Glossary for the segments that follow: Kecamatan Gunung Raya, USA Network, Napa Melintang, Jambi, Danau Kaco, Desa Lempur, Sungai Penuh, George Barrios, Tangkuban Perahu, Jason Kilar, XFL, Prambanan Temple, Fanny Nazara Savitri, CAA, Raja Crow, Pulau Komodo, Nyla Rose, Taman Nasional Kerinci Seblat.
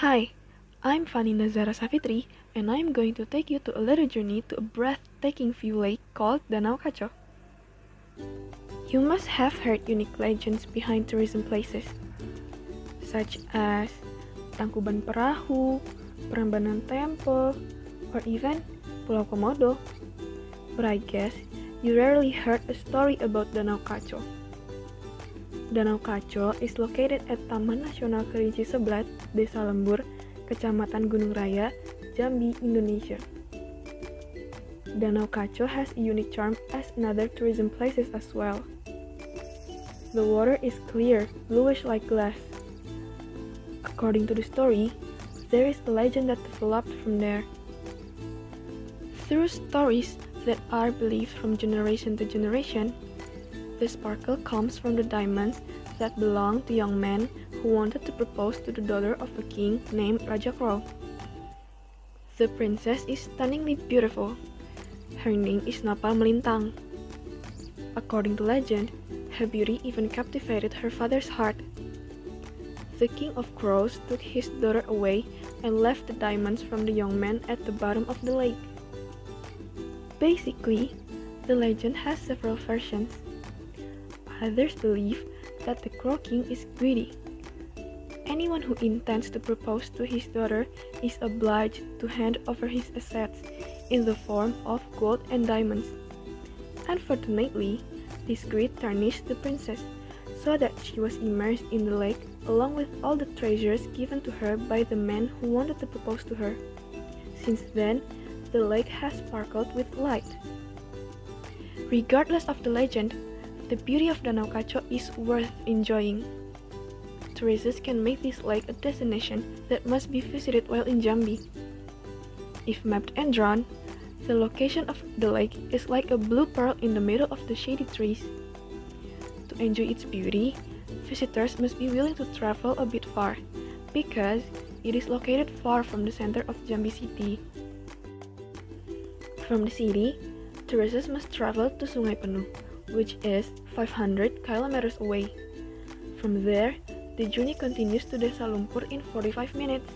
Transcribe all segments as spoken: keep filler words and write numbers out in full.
Hi, I'm Fanny Nazara Savitri, and I'm going to take you to a little journey to a breathtaking view lake called Danau Kaco. You must have heard unique legends behind tourism places, such as Tangkuban Perahu, Prambanan Temple, or even Pulau Komodo. But I guess you rarely heard a story about Danau Kaco. Danau Kaco is located at Taman Nasional Kerinci Seblat, Desa Lempur, Kecamatan Gunung Raya, Jambi, Indonesia. Danau Kaco has a unique charm as another tourism places as well. The water is clear, bluish like glass. According to the story, there is a legend that developed from there. Through stories that are believed from generation to generation, the sparkle comes from the diamonds that belonged to young men who wanted to propose to the daughter of a king named Raja Crow. The princess is stunningly beautiful. Her name is Napa Melintang. According to legend, her beauty even captivated her father's heart. The king of crows took his daughter away and left the diamonds from the young man at the bottom of the lake. Basically, the legend has several versions. Others believe that the Crow King is greedy. Anyone who intends to propose to his daughter is obliged to hand over his assets in the form of gold and diamonds. Unfortunately, this greed tarnished the princess, so that she was immersed in the lake along with all the treasures given to her by the man who wanted to propose to her. Since then, the lake has sparkled with light. Regardless of the legend, the beauty of Danau Kaco is worth enjoying. Tourists can make this lake a destination that must be visited while in Jambi. If mapped and drawn, the location of the lake is like a blue pearl in the middle of the shady trees. To enjoy its beauty, visitors must be willing to travel a bit far, because it is located far from the center of Jambi city. From the city, tourists must travel to Sungai Penuh, which is five hundred kilometers away. From there, the journey continues to Desa Lempur in forty-five minutes.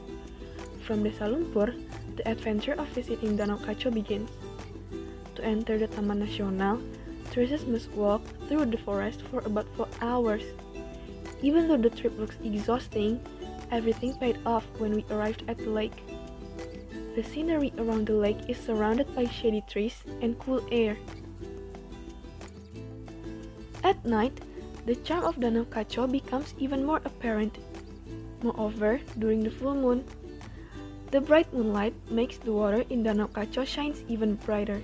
From Desa Lempur, the adventure of visiting Danau Kaco begins. To enter the Taman Nasional, tourists must walk through the forest for about four hours. Even though the trip looks exhausting, everything paid off when we arrived at the lake. The scenery around the lake is surrounded by shady trees and cool air. At night, the charm of Danau Kaco becomes even more apparent. Moreover, during the full moon, the bright moonlight makes the water in Danau Kaco shines even brighter.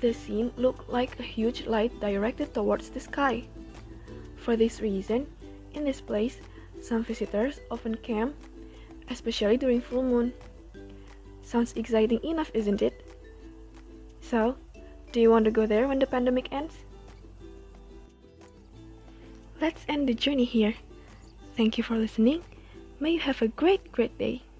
The scene looked like a huge light directed towards the sky. For this reason, in this place, some visitors often camp, especially during full moon. Sounds exciting enough, isn't it? So, do you want to go there when the pandemic ends? Let's end the journey here. Thank you for listening. May you have a great, great day.